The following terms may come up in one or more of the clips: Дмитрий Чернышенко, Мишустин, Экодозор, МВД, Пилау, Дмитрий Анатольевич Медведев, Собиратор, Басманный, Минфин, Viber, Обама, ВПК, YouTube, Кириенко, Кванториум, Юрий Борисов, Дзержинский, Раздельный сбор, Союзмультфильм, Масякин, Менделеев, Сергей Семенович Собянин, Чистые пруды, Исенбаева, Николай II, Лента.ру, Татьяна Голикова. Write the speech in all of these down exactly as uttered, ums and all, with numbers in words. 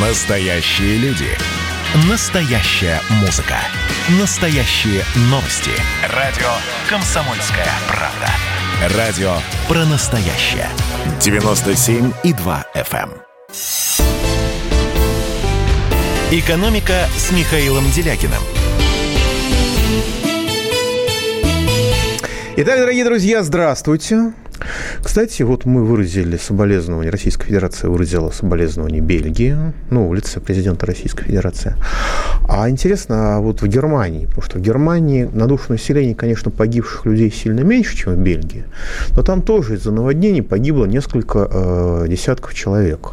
Настоящие люди. Настоящая музыка. Настоящие новости. Радио «Комсомольская правда». Радио про настоящее. девяносто семь и два эф эм. «Экономика» с Михаилом Делягиным. Итак, дорогие друзья, здравствуйте. Кстати, вот мы выразили соболезнования, Российская Федерация выразила соболезнования Бельгии, ну, в лице президента Российской Федерации. А интересно, а вот в Германии, потому что в Германии на душу населения, конечно, погибших людей сильно меньше, чем в Бельгии, но там тоже из-за наводнений погибло несколько э, десятков человек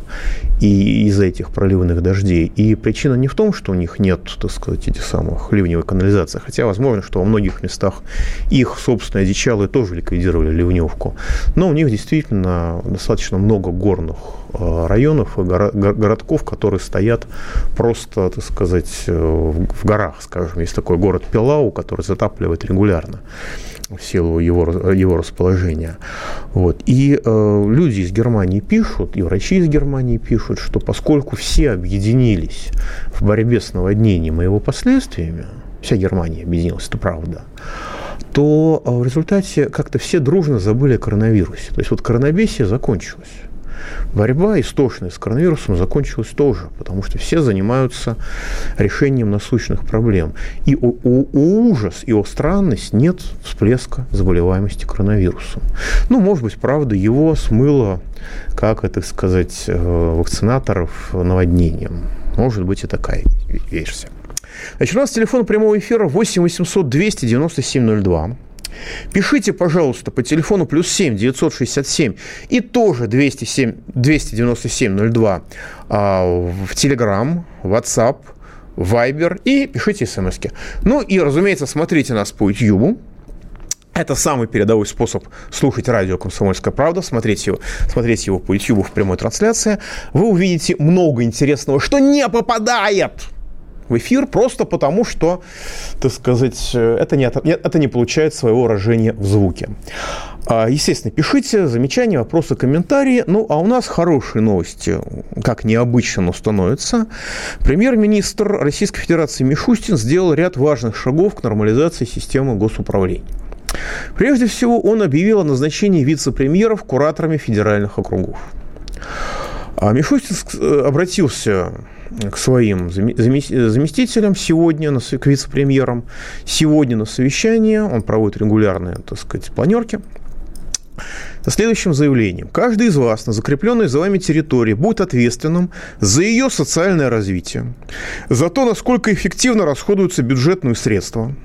и из-за этих проливных дождей. И причина не в том, что у них нет, так сказать, этих самых ливневой канализации, хотя, возможно, что во многих местах их собственные одичалые тоже ликвидировали ливневку. Но у них действительно достаточно много горных районов и горо- городков, которые стоят просто, так сказать, в горах, скажем. Есть такой город Пилау, который затапливает регулярно в силу его, его расположения. Вот. И э, люди из Германии пишут, и врачи из Германии пишут, что поскольку все объединились в борьбе с наводнением и его последствиями, вся Германия объединилась, это правда, то в результате как-то все дружно забыли о коронавирусе. То есть вот коронабесие закончилось. Борьба истошная с коронавирусом закончилась тоже, потому что все занимаются решением насущных проблем. И у, у, у ужас, и у странность нет всплеска заболеваемости коронавирусом. Ну, может быть, правда, его смыло, как это сказать, вакцинаторов наводнением. Может быть, и такая версия. Значит, у нас телефон прямого эфира восемь восемьсот двести девяносто семь ноль два. Пишите, пожалуйста, по телефону плюс семь девятьсот шестьдесят семь и тоже двести семь, двести девяносто семь ноль два а, в Telegram, WhatsApp, Viber и пишите смски. Ну и, разумеется, смотрите нас по YouTube. Это самый передовой способ слушать радио «Комсомольская правда», смотреть его, смотреть его по YouTube в прямой трансляции. Вы увидите много интересного, что не попадает в эфир просто потому, что, так сказать, это не, это не получает своего выражения в звуке. Естественно, пишите замечания, вопросы, комментарии. Ну, а у нас хорошие новости, как необычно, но становится. Премьер-министр Российской Федерации Мишустин сделал ряд важных шагов к нормализации системы госуправления. Прежде всего, он объявил о назначении вице-премьеров кураторами федеральных округов. А Мишустин обратился к своим заместителям сегодня, к вице-премьерам. Сегодня на совещании он проводит регулярные, так сказать, планерки. Со следующим заявлением. Каждый из вас на закрепленной за вами территории будет ответственным за ее социальное развитие, за то, насколько эффективно расходуются бюджетные средства,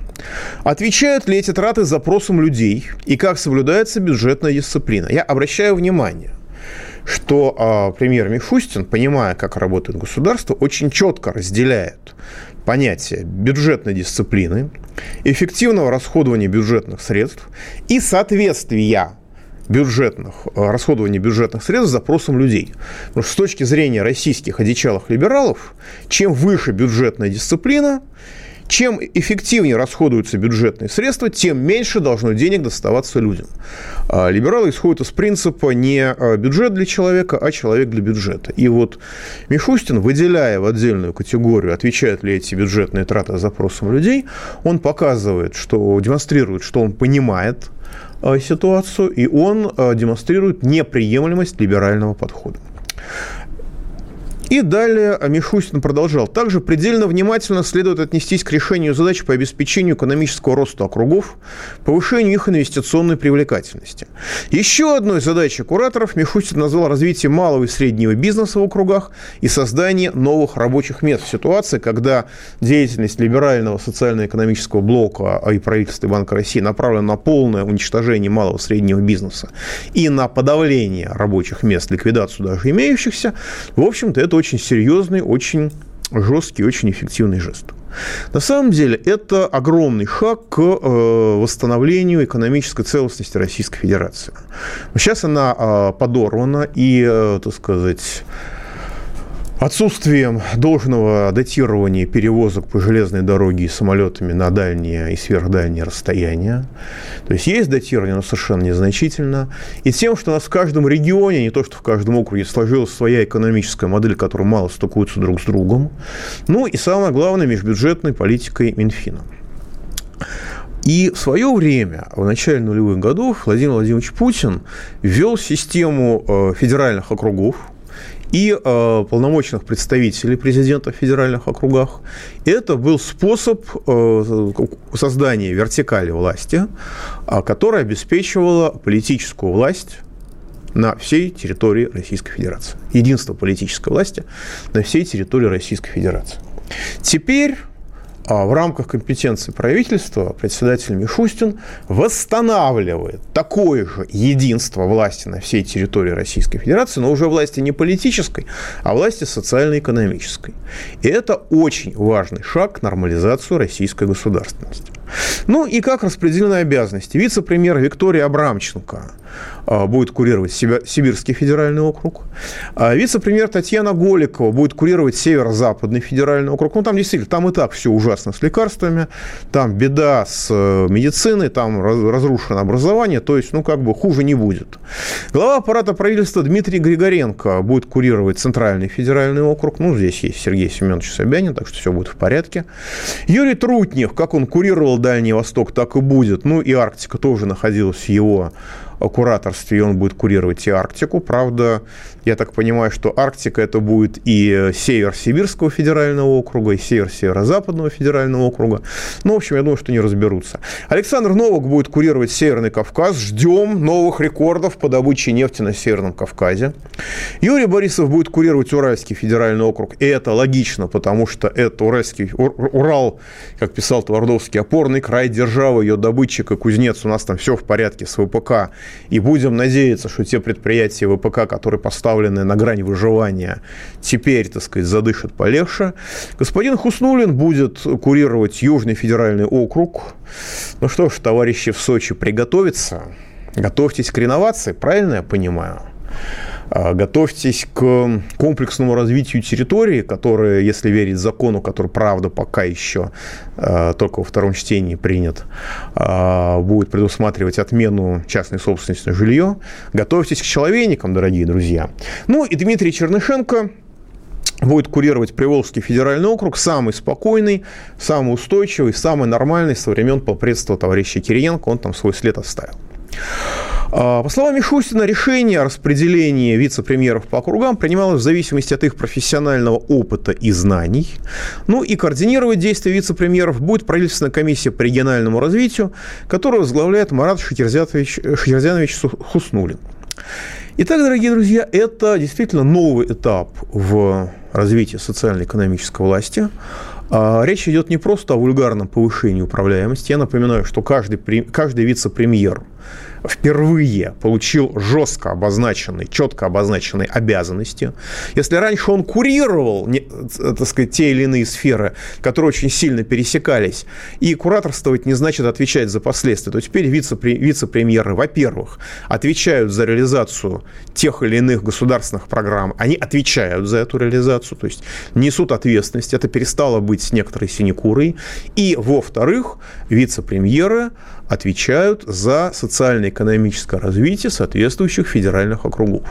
отвечают ли эти траты запросам людей и как соблюдается бюджетная дисциплина. Я обращаю внимание, что э, премьер Мишустин, понимая, как работает государство, очень четко разделяет понятия бюджетной дисциплины, эффективного расходования бюджетных средств и соответствия бюджетных, э, расходования бюджетных средств запросам людей. Потому что с точки зрения российских одичалых либералов, чем выше бюджетная дисциплина, чем эффективнее расходуются бюджетные средства, тем меньше должно денег доставаться людям. Либералы исходят из принципа не бюджет для человека, а человек для бюджета. И вот Мишустин, выделяя в отдельную категорию, отвечают ли эти бюджетные траты запросам людей, он показывает, что демонстрирует, что он понимает ситуацию, и он демонстрирует неприемлемость либерального подхода. И далее Мишустин продолжал. Также предельно внимательно следует отнестись к решению задач по обеспечению экономического роста округов, повышению их инвестиционной привлекательности. Еще одной задачей кураторов Мишустин назвал развитие малого и среднего бизнеса в округах и создание новых рабочих мест в ситуации, когда деятельность либерального социально-экономического блока и правительства Банка России направлена на полное уничтожение малого и среднего бизнеса и на подавление рабочих мест, ликвидацию даже имеющихся. В общем-то, это очень серьезный, очень жесткий, очень эффективный жест. На самом деле, это огромный шаг к восстановлению экономической целостности Российской Федерации. Сейчас она подорвана и, так сказать, Отсутствием должного датирования перевозок по железной дороге и самолетами на дальние и сверхдальние расстояния. То есть есть датирование, но совершенно незначительно. И тем, что у нас в каждом регионе, не то что в каждом округе, сложилась своя экономическая модель, которая мало стыкуется друг с другом. Ну и самое главное, межбюджетной политикой Минфина. И в свое время, в начале нулевых годов, Владимир Владимирович Путин ввел систему федеральных округов и э, полномочных представителей президента в федеральных округах. Это был способ э, создания вертикали власти, которая обеспечивала политическую власть на всей территории Российской Федерации. Единство политической власти на всей территории Российской Федерации. Теперь в рамках компетенции правительства председатель Мишустин восстанавливает такое же единство власти на всей территории Российской Федерации, но уже власти не политической, а власти социально-экономической. И это очень важный шаг к нормализации российской государственности. Ну и как распределены обязанности. Вице-премьер Виктория Абрамченко будет курировать Сибирский федеральный округ. Вице-премьер Татьяна Голикова будет курировать Северо-Западный федеральный округ. Ну, там действительно, там и так все ужасно с лекарствами, там беда с медициной, там разрушено образование, то есть, ну, как бы хуже не будет. Глава аппарата правительства Дмитрий Григоренко будет курировать Центральный федеральный округ. Ну, здесь есть Сергей Семенович Собянин, так что все будет в порядке. Юрий Трутнев, как он курировал Дальний Восток, так и будет. Ну, и Арктика тоже находилась в его кураторстве, и он будет курировать и Арктику. Правда, я так понимаю, что Арктика – это будет и север Сибирского федерального округа, и север Северо-Западного федерального округа. Ну, в общем, я думаю, что не разберутся. Александр Новак будет курировать Северный Кавказ. Ждем новых рекордов по добыче нефти на Северном Кавказе. Юрий Борисов будет курировать Уральский федеральный округ. И это логично, потому что это Уральский, Урал, как писал Твардовский, опорный край державы, ее добытчик и кузнец. У нас там все в порядке с ВПК. И будем надеяться, что те предприятия ВПК, которые поставлены на грань выживания, теперь, так сказать, задышат полегче. Господин Хуснуллин будет курировать Южный федеральный округ. Ну что ж, товарищи в Сочи, приготовиться. Готовьтесь к реновации, правильно я понимаю? Готовьтесь к комплексному развитию территории, которая, если верить закону, который, правда, пока еще только во втором чтении принят, будет предусматривать отмену частной собственности на жилье. Готовьтесь к человейникам, дорогие друзья. Ну и Дмитрий Чернышенко будет курировать Приволжский федеральный округ, самый спокойный, самый устойчивый, самый нормальный со времен попредства товарища Кириенко. Он там свой след оставил. По словам Мишустина, решение о распределении вице-премьеров по округам принималось в зависимости от их профессионального опыта и знаний. Ну и координировать действия вице-премьеров будет правительственная комиссия по региональному развитию, которую возглавляет Марат Шагерзянович, Шагерзянович Хуснуллин. Итак, дорогие друзья, это действительно новый этап в развитии социально-экономической власти. Речь идет не просто о вульгарном повышении управляемости. Я напоминаю, что каждый, каждый вице-премьер впервые получил жестко обозначенные, четко обозначенные обязанности. Если раньше он курировал, так сказать, те или иные сферы, которые очень сильно пересекались, и кураторствовать не значит отвечать за последствия, то теперь вице-премьеры, во-первых, отвечают за реализацию тех или иных государственных программ, они отвечают за эту реализацию, то есть несут ответственность, это перестало быть с некоторой синекурой, и, во-вторых, вице-премьеры отвечают за социально-экономическое развитие соответствующих федеральных округов.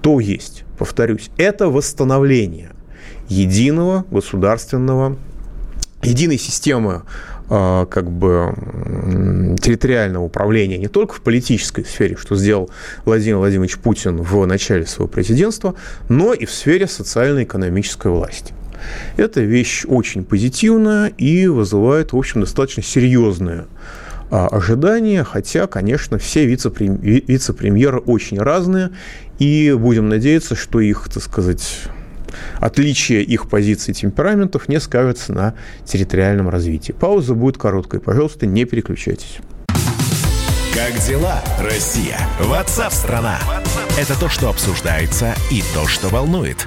То есть, повторюсь, это восстановление единого государственного, единой системы как бы территориального управления не только в политической сфере, что сделал Владимир Владимирович Путин в начале своего президентства, но и в сфере социально-экономической власти. Эта вещь очень позитивная и вызывает, в общем, достаточно серьезные ожидания, хотя, конечно, все вице-премьеры очень разные, и будем надеяться, что их, так сказать, отличие их позиций и темпераментов не скажется на территориальном развитии. Пауза будет короткой, пожалуйста, не переключайтесь. Как дела, Россия? What's up, страна? Это то, что обсуждается и то, что волнует.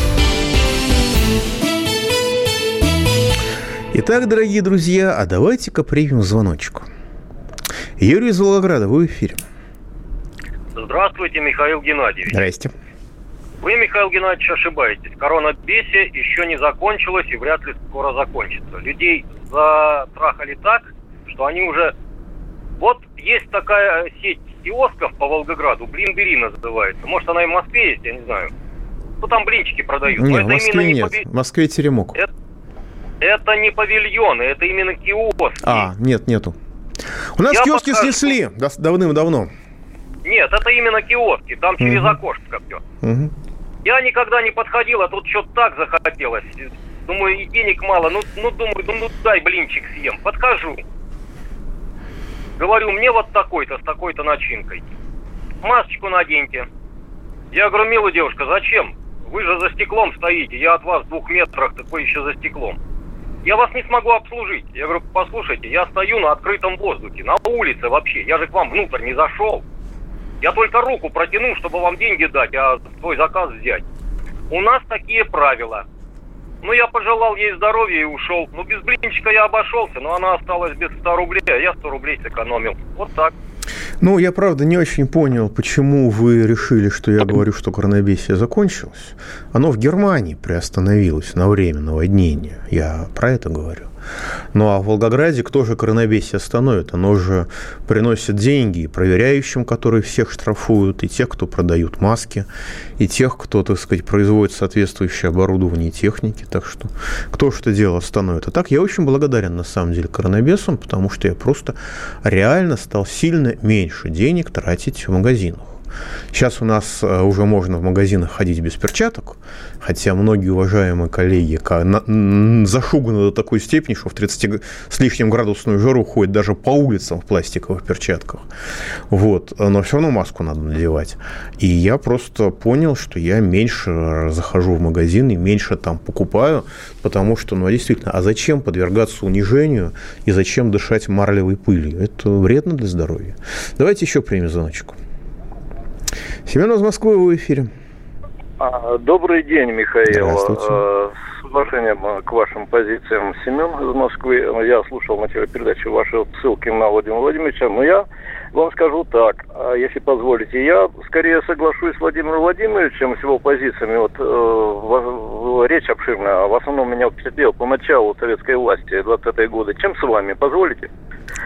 Итак, дорогие друзья, а давайте-ка примем звоночек. Юрий из Волгограда, вы в эфире. Здравствуйте, Михаил Геннадьевич. Здрасте. Вы, Михаил Геннадьевич, ошибаетесь. Коронабесие еще не закончилось и вряд ли скоро закончится. Людей затрахали так, что они уже... Вот есть такая сеть киосков по Волгограду, блинбери называется. Может, она и в Москве есть, я не знаю. Ну, там блинчики продают. Нет, в Москве нет. Побе... В Москве теремок. Это... это не павильоны, это именно киоски. А, нет, нету. У нас я киоски пока... снесли давным-давно. Нет, это именно киоски, там угу. через окошко все. Угу. Я никогда не подходил, а тут что-то так захотелось. Думаю, и денег мало, ну, ну думаю, ну, ну дай блинчик съем, подхожу. Говорю, мне вот такой-то, с такой-то начинкой. Масочку наденьте. Я говорю, милая девушка, зачем? Вы же за стеклом стоите, я от вас в двух метрах, так вы еще за стеклом. Я вас не смогу обслужить. Я говорю, послушайте, я стою на открытом воздухе, на улице вообще. Я же к вам внутрь не зашел. Я только руку протянул, чтобы вам деньги дать, а свой заказ взять. У нас такие правила. Ну, я пожелал ей здоровья и ушел. Ну, без блинчика я обошелся, но она осталась без ста рублей, а я сто рублей сэкономил. Вот так. Ну, я, правда, не очень понял, почему вы решили, что я говорю, что коронабесие закончилось. Оно в Германии приостановилось на время наводнения. Я про это говорю. Ну, а в Волгограде кто же коронабесие остановит? Оно же приносит деньги и проверяющим, которые всех штрафуют, и тех, кто продают маски, и тех, кто, так сказать, производит соответствующее оборудование и техники. Так что кто что дело остановит? А так я очень благодарен, на самом деле, коронабесам, потому что я просто реально стал сильно меньше денег тратить в магазинах. Сейчас у нас уже можно в магазинах ходить без перчаток, хотя многие уважаемые коллеги зашуганы до такой степени, что в тридцати с лишним градусную жару ходят даже по улицам в пластиковых перчатках. Вот. Но все равно маску надо надевать. И я просто понял, что я меньше захожу в магазин и меньше там покупаю, потому что, ну, действительно, а зачем подвергаться унижению и зачем дышать марлевой пылью? Это вредно для здоровья. Давайте еще примем звоночек. Семен из Москвы, вы в эфире. Добрый день, Михаил. Здравствуйте. С отношением к вашим позициям, Семен из Москвы. Я слушал в начале передачи ваши ссылки на Владимира Владимировича, но я вам скажу так, если позволите. Я скорее соглашусь с Владимиром Владимировичем, с его позициями. Вот, э, речь обширная, в основном меня впечатлила по началу советской власти двадцатые годы. Чем с вами? Позволите?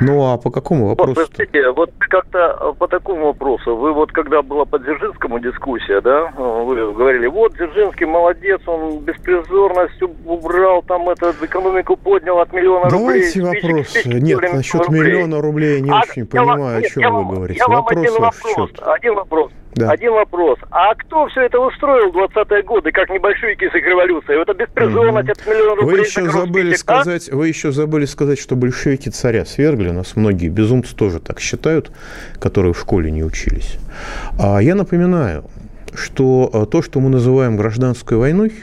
Ну, а по какому вопросу? Вот, знаете, вот как-то по такому вопросу. Вы вот, когда была по Дзержинскому дискуссия, да, вы говорили, вот Дзержинский молодец, он беспризорность убрал, там это, экономику поднял от миллиона Давайте рублей. Давайте вопросы. Спичек, Нет, насчет рублей. миллиона рублей я не а, очень я понимаю, вас... о чем я вы вам, говорите. Я вам один вопрос. Один вопрос. Да. Один вопрос. А кто все это устроил в двадцатые годы, как не большевики с их революцией? Это беспризорность, это миллион рублей. Вы еще забыли сказать, а? Вы еще забыли сказать, что большевики царя свергли. У нас многие безумцы тоже так считают, которые в школе не учились. А я напоминаю, что то, что мы называем гражданской войной,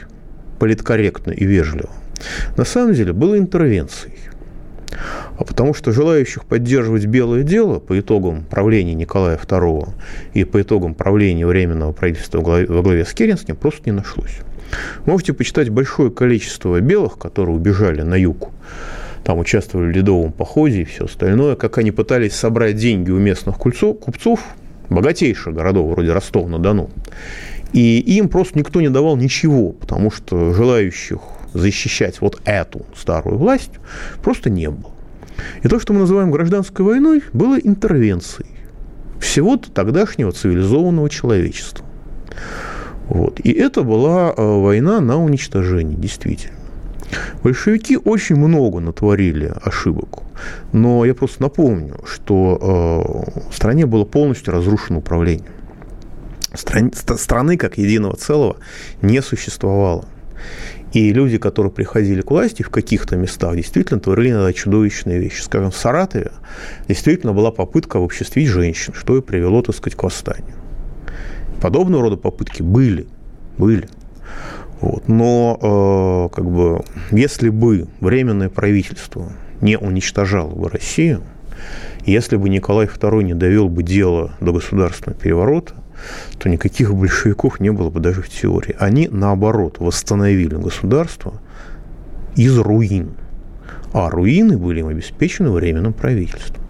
политкорректно и вежливо, на самом деле было интервенцией. Потому что желающих поддерживать белое дело по итогам правления Николая Второго и по итогам правления Временного правительства во главе с Керенским просто не нашлось. Можете почитать большое количество белых, которые убежали на юг, там участвовали в ледовом походе и все остальное, как они пытались собрать деньги у местных купцов, богатейших городов вроде Ростова-на-Дону. И им просто никто не давал ничего, потому что желающих защищать вот эту старую власть просто не было. И то, что мы называем гражданской войной, было интервенцией всего-то тогдашнего цивилизованного человечества. Вот. И это была война на уничтожение, действительно. Большевики очень много натворили ошибок, но я просто напомню, что в стране было полностью разрушено управление. Страны как единого целого не существовало. И люди, которые приходили к власти в каких-то местах, действительно творили иногда чудовищные вещи. Скажем, в Саратове действительно была попытка обобществить женщин, что и привело, так сказать, к восстанию. Подобного рода попытки были, были. Вот. Но э, как бы, если бы Временное правительство не уничтожало бы Россию, если бы Николай второй не довел бы дело до государственного переворота, то никаких большевиков не было бы даже в теории. Они, наоборот, восстановили государство из руин. А руины были им обеспечены Временным правительством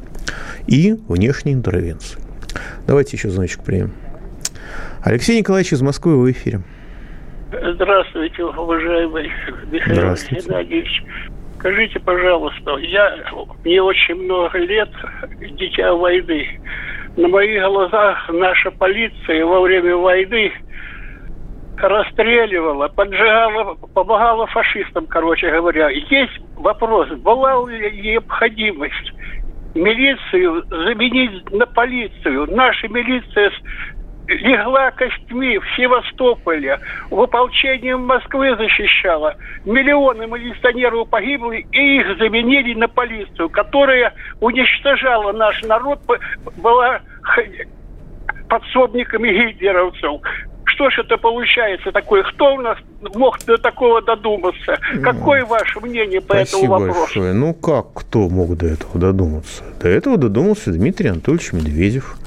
и внешней интервенцией. Давайте еще звоночек примем. Алексей Николаевич из Москвы, вы в эфире. Здравствуйте, уважаемый Михаил Делягинович. Скажите, пожалуйста, я, мне очень много лет, дитя войны. На моих глазах наша полиция во время войны расстреливала, поджигала, помогала фашистам, короче говоря. Есть вопрос, была ли необходимость милицию заменить на полицию? Наша милиция легла костьми в Севастополе, в ополчении Москвы защищала. Миллионы милиционеров погибли, и их заменили на полицию, которая уничтожала наш народ, была подсобниками гитлеровцев. Что ж это получается такое? Кто у нас мог до такого додуматься? Какое ваше мнение по Спасибо этому вопросу? Большое. Ну как кто мог до этого додуматься? До этого додумался Дмитрий Анатольевич Медведев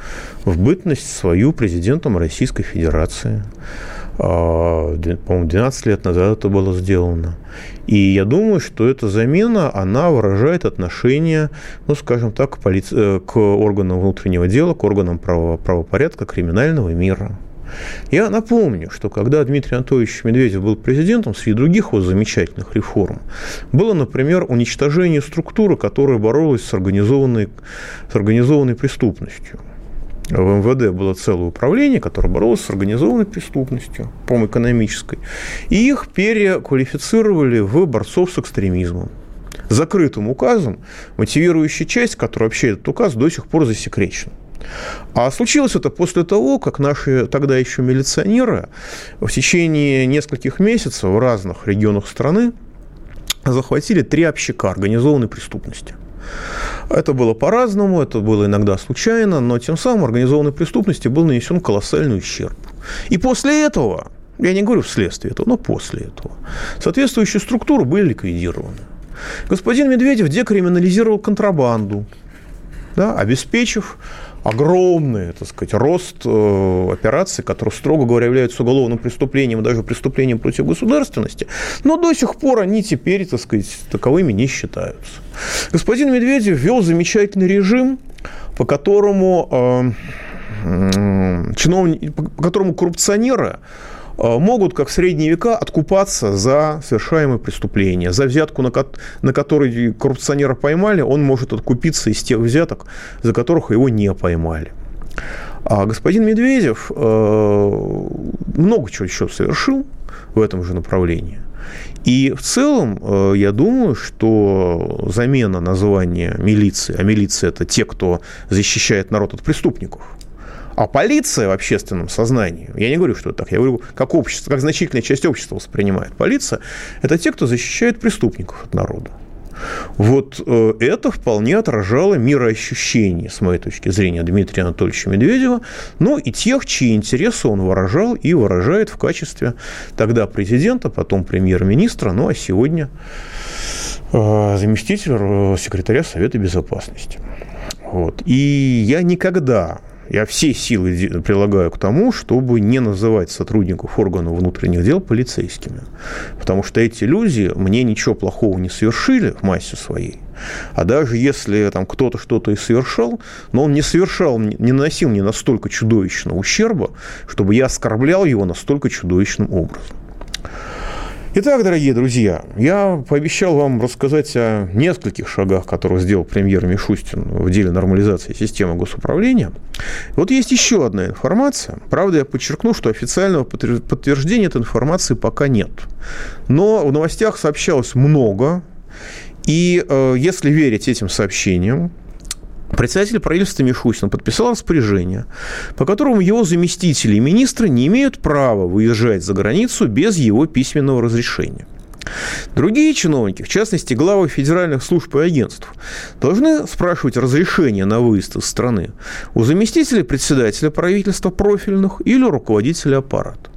в бытность свою президентом Российской Федерации. По-моему, двенадцать лет назад это было сделано. И я думаю, что эта замена, она выражает отношение, ну, скажем так, к, полиции, к органам внутреннего дела, к органам право- правопорядка, криминального мира. Я напомню, что когда Дмитрий Анатольевич Медведев был президентом, среди других его замечательных реформ было, например, уничтожение структуры, которая боролась с организованной, с организованной преступностью. В МВД было целое управление, которое боролось с организованной преступностью, по-моему, экономической, и их переквалифицировали в борцов с экстремизмом. Закрытым указом, мотивирующей часть, которая вообще этот указ до сих пор засекречена. А случилось это после того, как наши тогда еще милиционеры в течение нескольких месяцев в разных регионах страны захватили три общака организованной преступности. Это было по-разному, это было иногда случайно, но тем самым организованной преступности был нанесен колоссальный ущерб. И после этого, я не говорю вследствие этого, но после этого, соответствующие структуры были ликвидированы. Господин Медведев декриминализировал контрабанду, да, обеспечив огромный, так сказать, рост э, операций, которые, строго говоря, являются уголовным преступлением, даже преступлением против государственности, но до сих пор они теперь, так сказать, таковыми не считаются. Господин Медведев ввел замечательный режим, по которому, э, э, чиновники, по которому коррупционеры могут, как в средние века, откупаться за совершаемые преступления. За взятку, на, ко- на которой коррупционера поймали, он может откупиться из тех взяток, за которых его не поймали. А господин Медведев э- много чего еще совершил в этом же направлении. И в целом, э- я думаю, что замена названия милиции, а милиция – это те, кто защищает народ от преступников, а полиция в общественном сознании, я не говорю, что это так, я говорю, как общество, как значительная часть общества воспринимает полиция, это те, кто защищает преступников от народа. Вот это вполне отражало мироощущение, с моей точки зрения, Дмитрия Анатольевича Медведева, ну и тех, чьи интересы он выражал и выражает в качестве тогда президента, потом премьер-министра, ну а сегодня заместитель секретаря Совета Безопасности. Вот. И я никогда... Я все силы прилагаю к тому, чтобы не называть сотрудников органов внутренних дел полицейскими. Потому что эти люди мне ничего плохого не совершили в массе своей. А даже если там кто-то что-то и совершал, но он не совершал, не наносил мне настолько чудовищного ущерба, чтобы я оскорблял его настолько чудовищным образом. Итак, дорогие друзья, я пообещал вам рассказать о нескольких шагах, которые сделал премьер Мишустин в деле нормализации системы госуправления. Вот есть еще одна информация. Правда, я подчеркну, что официального подтверждения этой информации пока нет. Но в новостях сообщалось много. И если верить этим сообщениям, председатель правительства Мишустин подписал распоряжение, по которому его заместители и министры не имеют права выезжать за границу без его письменного разрешения. Другие чиновники, в частности, главы федеральных служб и агентств, должны спрашивать разрешение на выезд из страны у заместителя председателя правительства профильных или руководителя аппарата.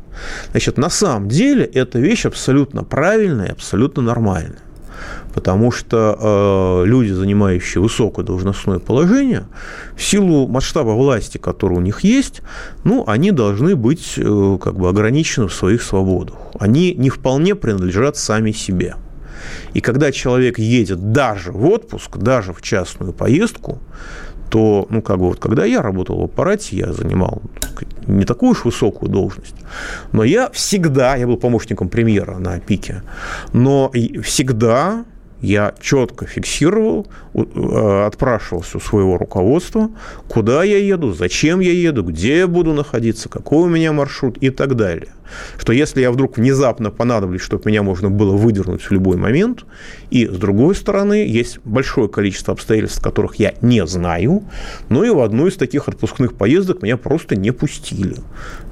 Значит, на самом деле, эта вещь абсолютно правильная и абсолютно нормальная. Потому что э, люди, занимающие высокое должностное положение, в силу масштаба власти, который у них есть, ну, они должны быть э, как бы ограничены в своих свободах. Они не вполне принадлежат сами себе. И когда человек едет даже в отпуск, даже в частную поездку, то, ну, как бы вот, когда я работал в аппарате, я занимал не такую уж высокую должность, но я всегда, я был помощником премьера на пике, но всегда я четко фиксировал, отпрашивался у своего руководства, куда я еду, зачем я еду, где я буду находиться, какой у меня маршрут и так далее. Что если я вдруг внезапно понадоблюсь, чтобы меня можно было выдернуть в любой момент, и, с другой стороны, есть большое количество обстоятельств, которых я не знаю, но и в одну из таких отпускных поездок меня просто не пустили,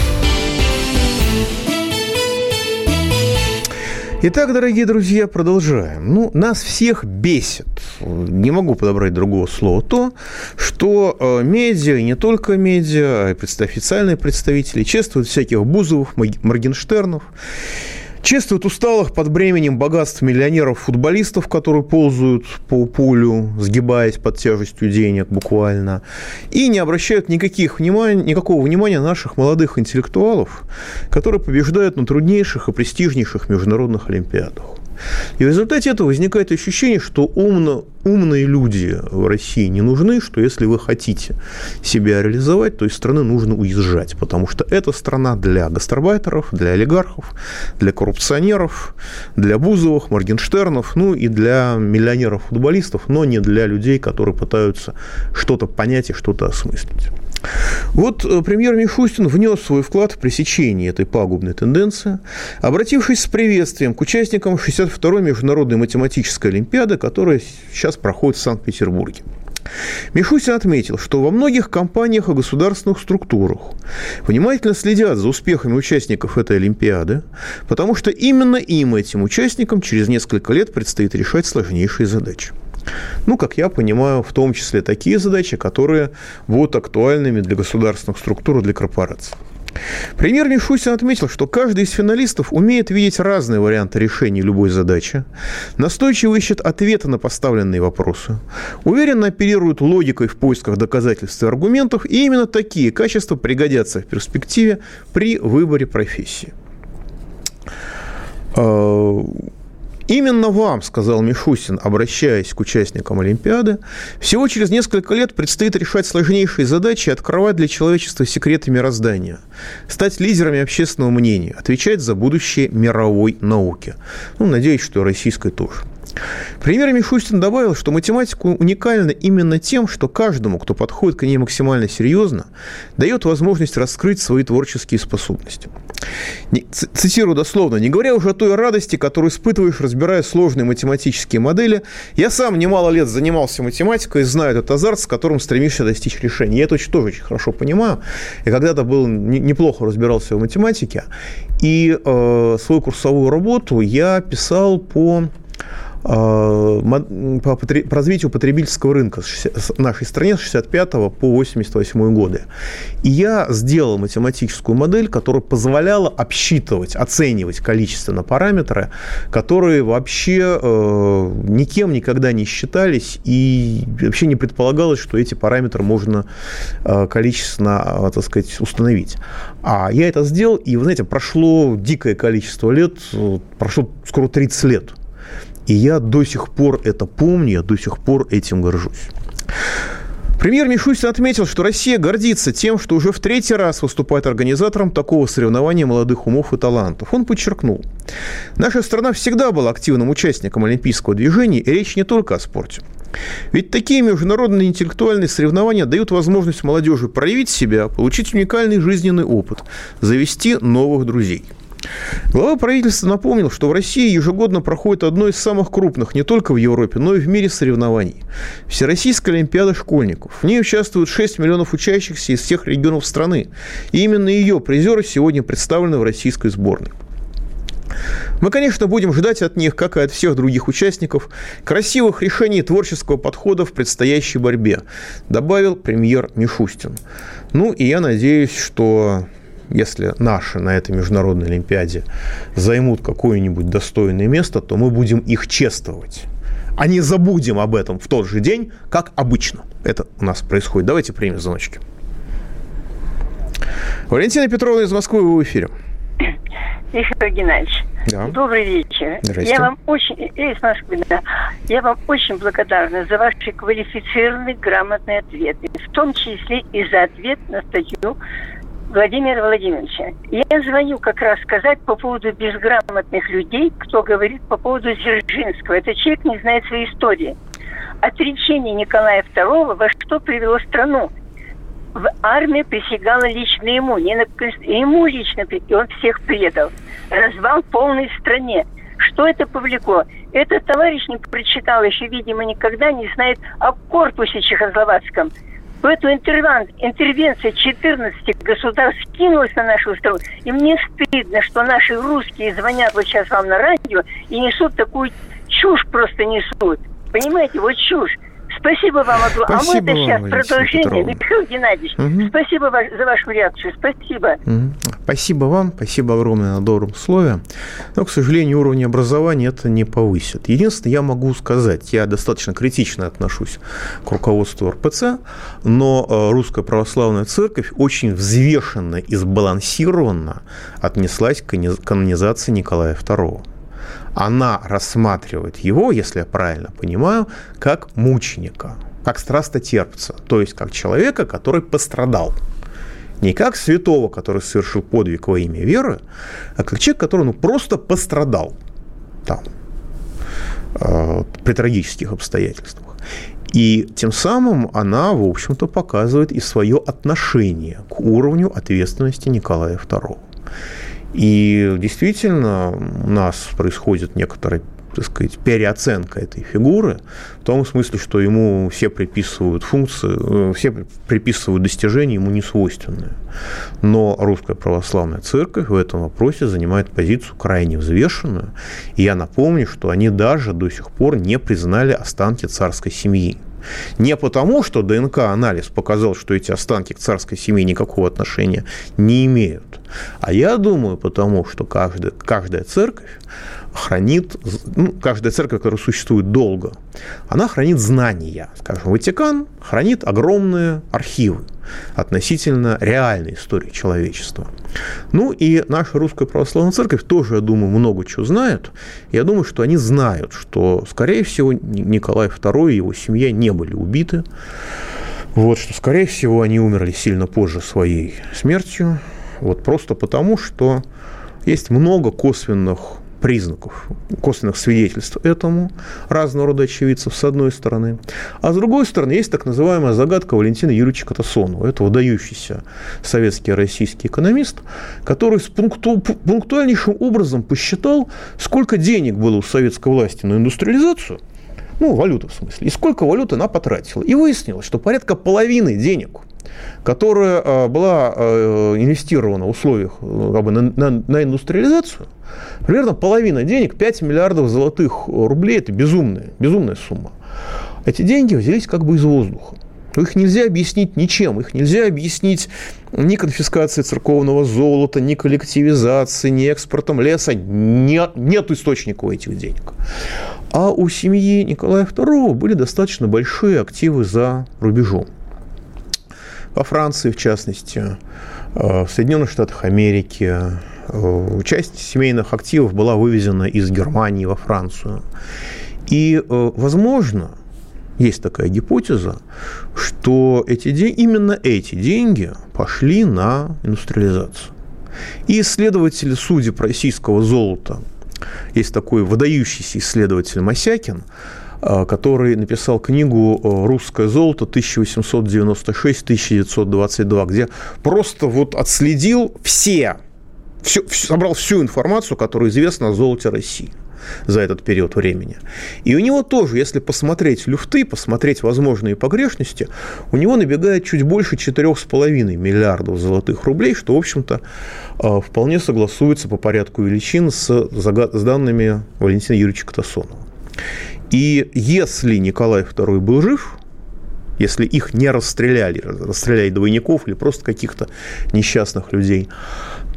Итак, дорогие друзья, продолжаем. Ну, нас всех бесит, не могу подобрать другого слова, то, что медиа, и не только медиа, а и официальные представители чествуют всяких Бузовых, Моргенштернов, чествуют усталых под бременем богатств миллионеров-футболистов, которые ползают по полю, сгибаясь под тяжестью денег буквально, и не обращают никаких внимания, никакого внимания наших молодых интеллектуалов, которые побеждают на труднейших и престижнейших международных олимпиадах. И в результате этого возникает ощущение, что умно, умные люди в России не нужны, что если вы хотите себя реализовать, то из страны нужно уезжать, потому что это страна для гастарбайтеров, для олигархов, для коррупционеров, для Бузовых, Моргенштернов, ну и для миллионеров-футболистов, но не для людей, которые пытаются что-то понять и что-то осмыслить. Вот премьер Мишустин внес свой вклад в пресечение этой пагубной тенденции, обратившись с приветствием к участникам шестьдесят второй международной математической олимпиады, которая сейчас проходит в Санкт-Петербурге. Мишустин отметил, что во многих компаниях и государственных структурах внимательно следят за успехами участников этой Олимпиады, потому что именно им, этим участникам, через несколько лет предстоит решать сложнейшие задачи. Ну, как я понимаю, в том числе такие задачи, которые будут актуальными для государственных структур и для корпораций. Премьер Мишустин отметил, что каждый из финалистов умеет видеть разные варианты решения любой задачи, настойчиво ищет ответы на поставленные вопросы, уверенно оперирует логикой в поисках доказательств и аргументов, и именно такие качества пригодятся в перспективе при выборе профессии. Именно вам, сказал Мишустин, обращаясь к участникам Олимпиады, всего через несколько лет предстоит решать сложнейшие задачи и открывать для человечества секреты мироздания, стать лидерами общественного мнения, отвечать за будущее мировой науки. Ну, надеюсь, что и российской тоже. Премьер Мишустин добавил, что математика уникальна именно тем, что каждому, кто подходит к ней максимально серьезно, дает возможность раскрыть свои творческие способности. Цитирую дословно. «Не говоря уже о той радости, которую испытываешь, разбирая сложные математические модели, я сам немало лет занимался математикой и знаю этот азарт, с которым стремишься достичь решения». Я это тоже очень хорошо понимаю. Я когда-то был, неплохо разбирался в математике, и э, свою курсовую работу я писал по... по развитию потребительского рынка в нашей стране с шестьдесят пятого по восемьдесят восьмой годы. И я сделал математическую модель, которая позволяла обсчитывать, оценивать количественно параметры, которые вообще э, никем никогда не считались, и вообще не предполагалось, что эти параметры можно э, количественно, э, так сказать, установить. А я это сделал, и, вы знаете, прошло дикое количество лет, прошло скоро тридцать лет. И я до сих пор это помню, я до сих пор этим горжусь. Премьер Мишустин отметил, что Россия гордится тем, что уже в третий раз выступает организатором такого соревнования молодых умов и талантов. Он подчеркнул, наша страна всегда была активным участником олимпийского движения, и речь не только о спорте. Ведь такие международные интеллектуальные соревнования дают возможность молодежи проявить себя, получить уникальный жизненный опыт, завести новых друзей. Глава правительства напомнил, что в России ежегодно проходит одно из самых крупных не только в Европе, но и в мире соревнований – Всероссийская олимпиада школьников. В ней участвуют шесть миллионов учащихся из всех регионов страны, и именно ее призеры сегодня представлены в российской сборной. Мы, конечно, будем ждать от них, как и от всех других участников, красивых решений и творческого подхода в предстоящей борьбе, добавил премьер Мишустин. Ну и я надеюсь, что... Если наши на этой международной олимпиаде займут какое-нибудь достойное место, то мы будем их чествовать. А не забудем об этом в тот же день, как обычно это у нас происходит. Давайте примем звоночки. Валентина Петровна из Москвы, вы в эфире. Михаил Геннадьевич, да. Добрый вечер. Здрасте. Я вам очень, я из Москвы, да. Я вам очень благодарна за ваши квалифицированные, грамотные ответы, в том числе и за ответ на статью Владимира Владимировича. Я звоню как раз сказать по поводу безграмотных людей, кто говорит по поводу Дзержинского. Этот человек не знает своей истории. Отречение Николая второго во что привело страну. В армии присягала лично ему. Не на... Ему лично, и он всех предал. Развал полной стране. Что это повлекло? Этот товарищ не прочитал еще, видимо, никогда не знает о корпусе чехословацком. В эту интервенцию четырнадцати государств кинулась на нашу страну. И мне стыдно, что наши русские звонят вот сейчас вам на радио и несут такую чушь, просто несут. Понимаете, вот чушь. Спасибо вам, Аду. А мы это сейчас продолжение. Михаил Геннадьевич, угу. Спасибо за вашу реакцию. Спасибо. Угу. Спасибо вам. Спасибо огромное на добром слове. Но, к сожалению, уровень образования это не повысит. Единственное, я могу сказать, я достаточно критично отношусь к руководству эр пэ цэ, но Русская Православная Церковь очень взвешенно и сбалансированно отнеслась к канонизации Николая второго. Она рассматривает его, если я правильно понимаю, как мученика, как страстотерпца, то есть как человека, который пострадал. Не как святого, который совершил подвиг во имя веры, а как человек, который ну, просто пострадал там, э, при трагических обстоятельствах. И тем самым она, в общем-то, показывает и свое отношение к уровню ответственности Николая второго. И действительно у нас происходит некоторая, так сказать, переоценка этой фигуры в том смысле, что ему все приписывают функции, все приписывают достижения ему не свойственные. Но Русская Православная Церковь в этом вопросе занимает позицию крайне взвешенную. И я напомню, что они даже до сих пор не признали останки царской семьи. Не потому, что дэ эн ка-анализ показал, что эти останки к царской семье никакого отношения не имеют, а я думаю, потому что каждая, каждая церковь хранит, ну, каждая церковь, которая существует долго, она хранит знания. Скажем, Ватикан хранит огромные архивы относительно реальной истории человечества. Ну и наша Русская Православная Церковь тоже, я думаю, много чего знает. Я думаю, что они знают, что, скорее всего, Николай второй и его семья не были убиты. Вот, что, скорее всего, они умерли сильно позже своей смертью. Вот просто потому, что есть много косвенных признаков, косвенных свидетельств этому разного рода очевидцев, с одной стороны. А с другой стороны, есть так называемая загадка Валентина Юрьевича Катасонова. Это выдающийся советский российский экономист, который с пункту, пунктуальнейшим образом посчитал, сколько денег было у советской власти на индустриализацию, ну, валюту в смысле, и сколько валюты она потратила. И выяснилось, что порядка половины денег, которая была инвестирована в условиях как бы, на, на, на индустриализацию, примерно половина денег, пять миллиардов золотых рублей, это безумная, безумная сумма. Эти деньги взялись как бы из воздуха. Их нельзя объяснить ничем, их нельзя объяснить ни конфискацией церковного золота, ни коллективизацией, ни экспортом леса, нет, нет источника у этих денег. А у семьи Николая второго были достаточно большие активы за рубежом. Во Франции, в частности, в Соединенных Штатах Америки. Часть семейных активов была вывезена из Германии во Францию. И, возможно, есть такая гипотеза, что эти, именно эти деньги пошли на индустриализацию. И исследователи судеб российского золота, есть такой выдающийся исследователь Масякин, который написал книгу «Русское золото тысяча восемьсот девяносто шесть - тысяча девятьсот двадцать два», где просто вот отследил все, все, собрал всю информацию, которая известна о золоте России за этот период времени. И у него тоже, если посмотреть люфты, посмотреть возможные погрешности, у него набегает чуть больше четыре целых пять десятых миллиардов золотых рублей, что, в общем-то, вполне согласуется по порядку величин с, с данными Валентина Юрьевича Катасонова. И если Николай второй был жив, если их не расстреляли, расстреляли двойников или просто каких-то несчастных людей,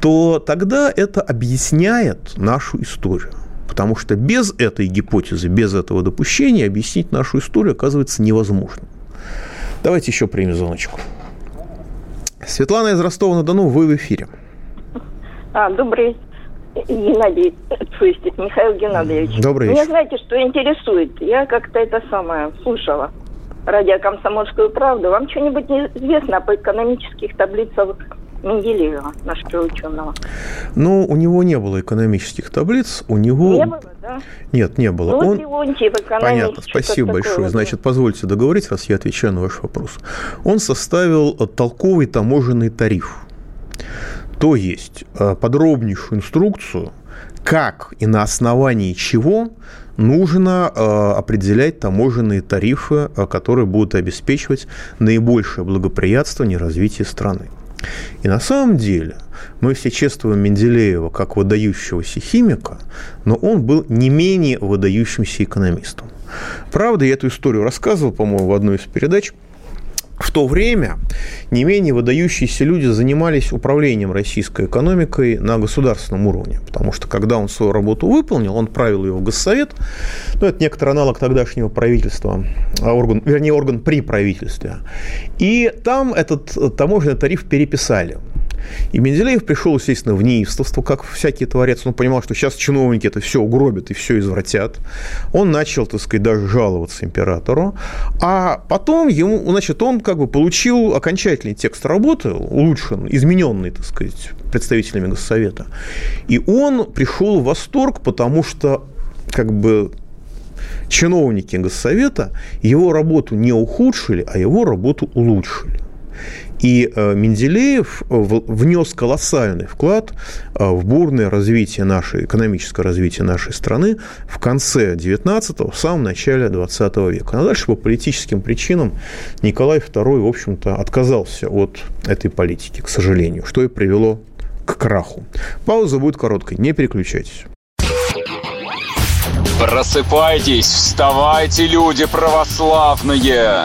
то тогда это объясняет нашу историю. Потому что без этой гипотезы, без этого допущения объяснить нашу историю оказывается невозможно. Давайте еще примем звоночку. Светлана из Ростова-на-Дону, вы в эфире. А, добрый Геннадий, то есть Михаил Геннадьевич. Добрый вечер. Меня знаете, что интересует? Я как-то это самое слушала радио «Комсомольскую правду». Вам что-нибудь известно по экономических таблицах Менделеева, нашего ученого? Ну, у него не было экономических таблиц, у него... Не было, да? Нет, не было. Ну, он... Понятно, спасибо большое. Значит, позвольте договорить, раз я отвечаю на ваш вопрос. Он составил толковый таможенный тариф. То есть подробнейшую инструкцию, как и на основании чего нужно определять таможенные тарифы, которые будут обеспечивать наибольшее благоприятствование развития страны. И на самом деле мы все чествуем Менделеева как выдающегося химика, но он был не менее выдающимся экономистом. Правда, я эту историю рассказывал, по-моему, в одной из передач. В то время не менее выдающиеся люди занимались управлением российской экономикой на государственном уровне, потому что, когда он свою работу выполнил, он правил ее в Госсовет, ну, это некоторый аналог тогдашнего правительства, орган, вернее, орган при правительстве, и там этот таможенный тариф переписали. И Менделеев пришел, естественно, в неистовство, как всякий творец. Он понимал, что сейчас чиновники это все угробят и все извратят. Он начал, так сказать, даже жаловаться императору. А потом ему, значит, он как бы получил окончательный текст работы, улучшенный, измененный, так сказать, представителями Госсовета. И он пришел в восторг, потому что, как бы, чиновники Госсовета его работу не ухудшили, а его работу улучшили. И Менделеев внес колоссальный вклад в бурное развитие нашей, экономическое развитие нашей страны в конце девятнадцатого, в самом начале двадцатого века. А дальше по политическим причинам Николай второй, в общем-то, отказался от этой политики, к сожалению, что и привело к краху. Пауза будет короткой, не переключайтесь. Просыпайтесь, вставайте, люди православные!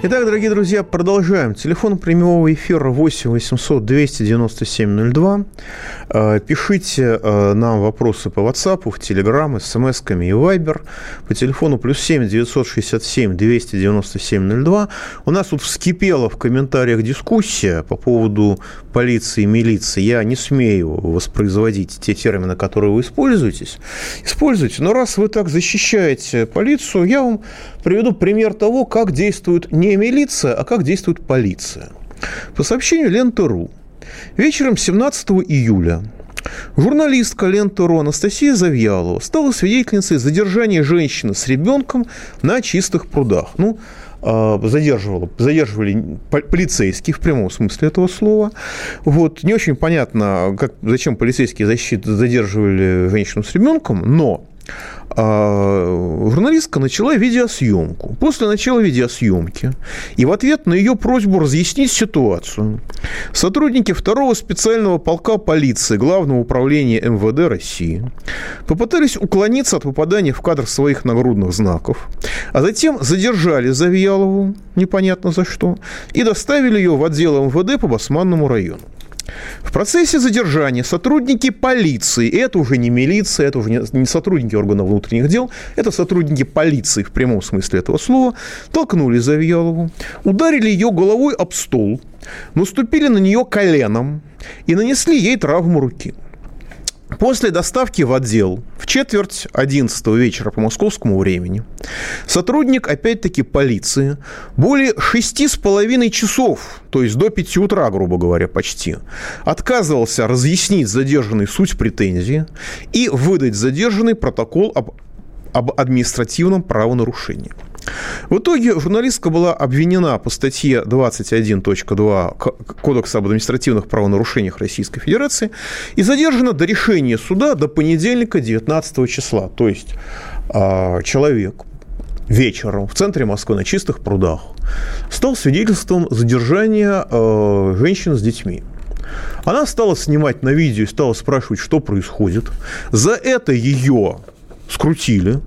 Итак, дорогие друзья, продолжаем. Телефон прямого эфира восемь восемьсот двести девяносто семь ноль два. Пишите нам вопросы по WhatsApp, в Telegram, смс-ками и Viber. По телефону плюс семь девятьсот шестьдесят семь двести девяносто семь ноль два. У нас тут вскипела в комментариях дискуссия по поводу полиции и милиции. Я не смею воспроизводить те термины, которые вы используете. Используйте. Но раз вы так защищаете полицию, я вам приведу пример того, как действует не милиция, а как действует полиция. По сообщению Ленты.ру, вечером семнадцатого июля журналистка Ленты.ру Анастасия Завьялова стала свидетельницей задержания женщины с ребенком на чистых прудах. Ну, задерживала, задерживали полицейские в прямом смысле этого слова. Вот. Не очень понятно, как, зачем полицейские задерживали женщину с ребенком, но А журналистка начала видеосъемку. После начала видеосъемки и в ответ на ее просьбу разъяснить ситуацию сотрудники второго специального полка полиции Главного управления эм вэ дэ России попытались уклониться от попадания в кадр своих нагрудных знаков, а затем задержали Завьялову, непонятно за что, и доставили ее в отдел эм вэ дэ по Басманному району. В процессе задержания сотрудники полиции, это уже не милиция, это уже не сотрудники органов внутренних дел, это сотрудники полиции в прямом смысле этого слова, толкнули Завьялову, ударили ее головой об стол, наступили на нее коленом и нанесли ей травму руки. После доставки в отдел в четверть одиннадцатого вечера по московскому времени сотрудник, опять-таки, полиции более шести с половиной часов, то есть до пяти утра, грубо говоря, почти, отказывался разъяснить задержанной суть претензии и выдать задержанный протокол об, об административном правонарушении. В итоге журналистка была обвинена по статье двадцать один точка два Кодекса об административных правонарушениях Российской Федерации и задержана до решения суда до понедельника девятнадцатого числа. То есть человек вечером в центре Москвы на чистых прудах стал свидетельством задержания женщин с детьми. Она стала снимать на видео и стала спрашивать, что происходит. За это ее скрутили,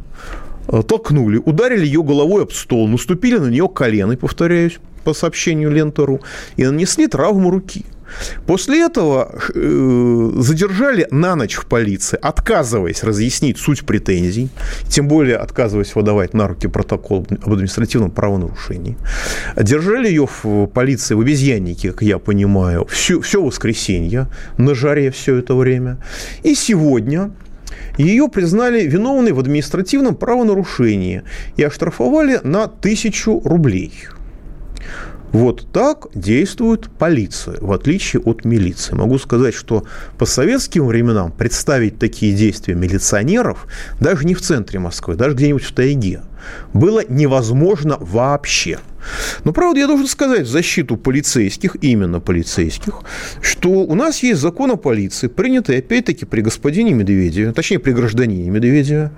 толкнули, ударили ее головой об стол, наступили на нее коленой, повторяюсь, по сообщению Ленты.ру, и нанесли травму руки. После этого э, задержали на ночь в полиции, отказываясь разъяснить суть претензий, тем более отказываясь выдавать на руки протокол об административном правонарушении. Держали ее в полиции в обезьяннике, как я понимаю, все, все воскресенье, на жаре все это время. И сегодня ее признали виновной в административном правонарушении и оштрафовали на тысячу рублей. Вот так действует полиция, в отличие от милиции. Могу сказать, что по советским временам представить такие действия милиционеров даже не в центре Москвы, даже где-нибудь в тайге было невозможно вообще. Но, правда, я должен сказать в защиту полицейских, именно полицейских, что у нас есть закон о полиции, принятый, опять-таки, при господине Медведеве, точнее, при гражданине Медведеве,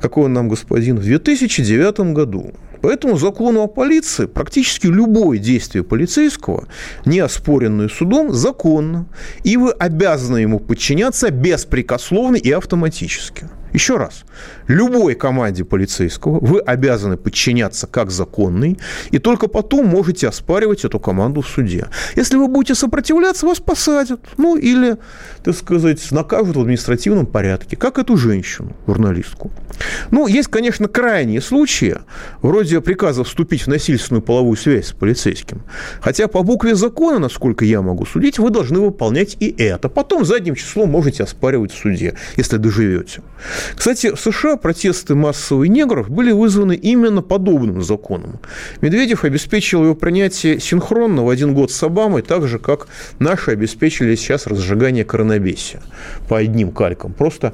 какой он нам господин, в две тысячи девятом году. По этому закону о полиции практически любое действие полицейского, не оспоренное судом, законно, и вы обязаны ему подчиняться беспрекословно и автоматически. Еще раз, любой команде полицейского вы обязаны подчиняться как законной, и только потом можете оспаривать эту команду в суде. Если вы будете сопротивляться, вас посадят, ну или, так сказать, накажут в административном порядке, как эту женщину, журналистку. Ну, есть, конечно, крайние случаи, вроде приказа вступить в насильственную половую связь с полицейским, хотя по букве закона, насколько я могу судить, вы должны выполнять и это. Потом задним числом можете оспаривать в суде, если доживете. Кстати, в США протесты массовых негров были вызваны именно подобным законом. Медведев обеспечил его принятие синхронно в один год с Обамой, так же, как наши обеспечили сейчас разжигание коронабесия по одним калькам. Просто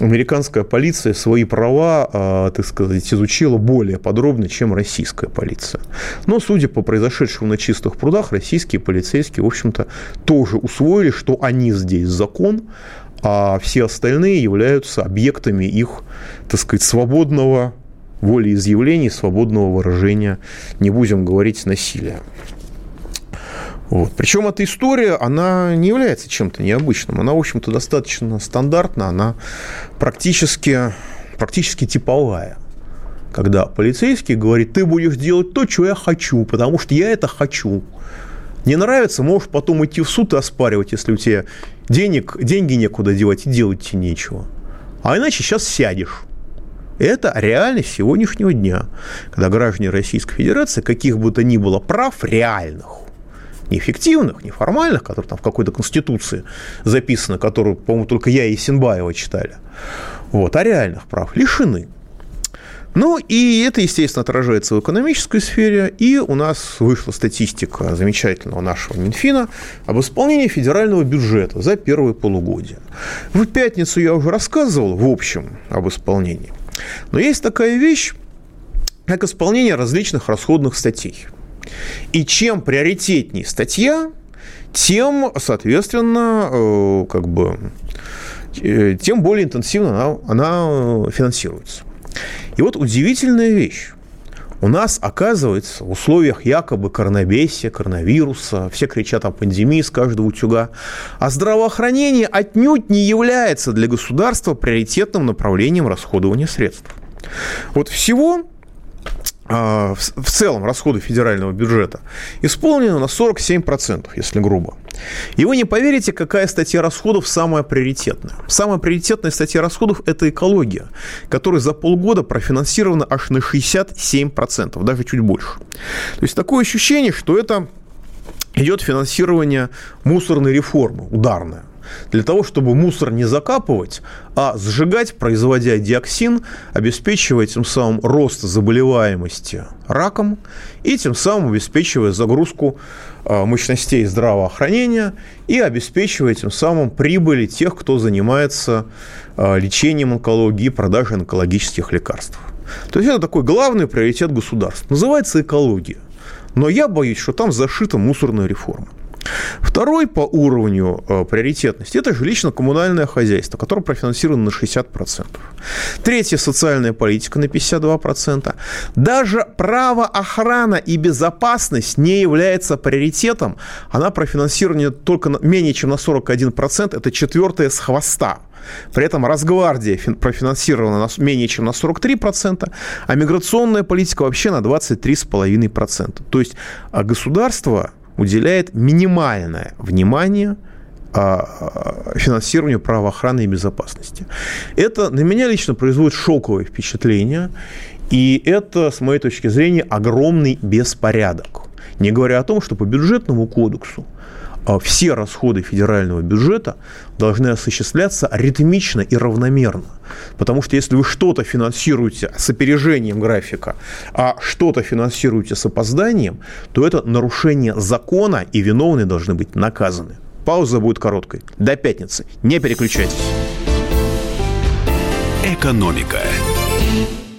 американская полиция свои права, так сказать, изучила более подробно, чем российская полиция. Но, судя по произошедшему на чистых прудах, российские полицейские, в общем-то, тоже усвоили, что они здесь закон, а все остальные являются объектами их, так сказать, свободного волеизъявления, свободного выражения, не будем говорить, насилия. Вот. Причем эта история, она не является чем-то необычным. Она, в общем-то, достаточно стандартна. Она практически, практически типовая. Когда полицейский говорит, ты будешь делать то, что я хочу, потому что я это хочу. Не нравится, можешь потом идти в суд и оспаривать, если у тебя денег, деньги некуда девать и делать тебе нечего. А иначе сейчас сядешь. Это реальность сегодняшнего дня, когда граждане Российской Федерации, каких бы то ни было прав реальных, не фиктивных, не формальных, которые там в какой-то конституции записаны, которую, по-моему, только я и Исенбаева читали, вот, а реальных прав лишены. Ну, и это, естественно, отражается в экономической сфере, и у нас вышла статистика замечательного нашего Минфина об исполнении федерального бюджета за первое полугодие. В пятницу я уже рассказывал, в общем, об исполнении, но есть такая вещь, как исполнение различных расходных статей. И чем приоритетнее статья, тем, соответственно, как бы, тем более интенсивно она, она финансируется. И вот удивительная вещь. У нас, оказывается, в условиях якобы коронабесия, коронавируса, все кричат о пандемии с каждого утюга, а здравоохранение отнюдь не является для государства приоритетным направлением расходования средств. Вот всего э, в целом расходы федерального бюджета исполнено на сорок семь процентов, если грубо. И вы не поверите, какая статья расходов самая приоритетная. Самая приоритетная статья расходов – это экология, которая за полгода профинансирована аж на шестьдесят семь процентов, даже чуть больше. То есть такое ощущение, что это идет финансирование мусорной реформы, ударное. Для того, чтобы мусор не закапывать, а сжигать, производя диоксин, обеспечивая тем самым рост заболеваемости раком и тем самым обеспечивая загрузку мощностей здравоохранения и обеспечивая тем самым прибыли тех, кто занимается лечением онкологии и продажей онкологических лекарств. То есть это такой главный приоритет государства. Называется экология. Но я боюсь, что там зашита мусорная реформа. Второй по уровню э, приоритетности – это жилищно-коммунальное хозяйство, которое профинансировано на шестьдесят процентов. Третье – социальная политика на пятьдесят два процента. Даже правоохрана и безопасность не является приоритетом. Она профинансирована только на, менее чем на сорок один процент. Это четвертое с хвоста. При этом Росгвардия профинансирована на менее чем на сорок три процента, а миграционная политика вообще на двадцать три целых пять десятых процента. То есть государство уделяет минимальное внимание финансированию правоохраны и безопасности. Это на меня лично производит шоковое впечатление, и это, с моей точки зрения, огромный беспорядок. Не говоря о том, что по бюджетному кодексу все расходы федерального бюджета должны осуществляться ритмично и равномерно. Потому что если вы что-то финансируете с опережением графика, а что-то финансируете с опозданием, то это нарушение закона, и виновные должны быть наказаны. Пауза будет короткой. До пятницы. Не переключайтесь. Экономика.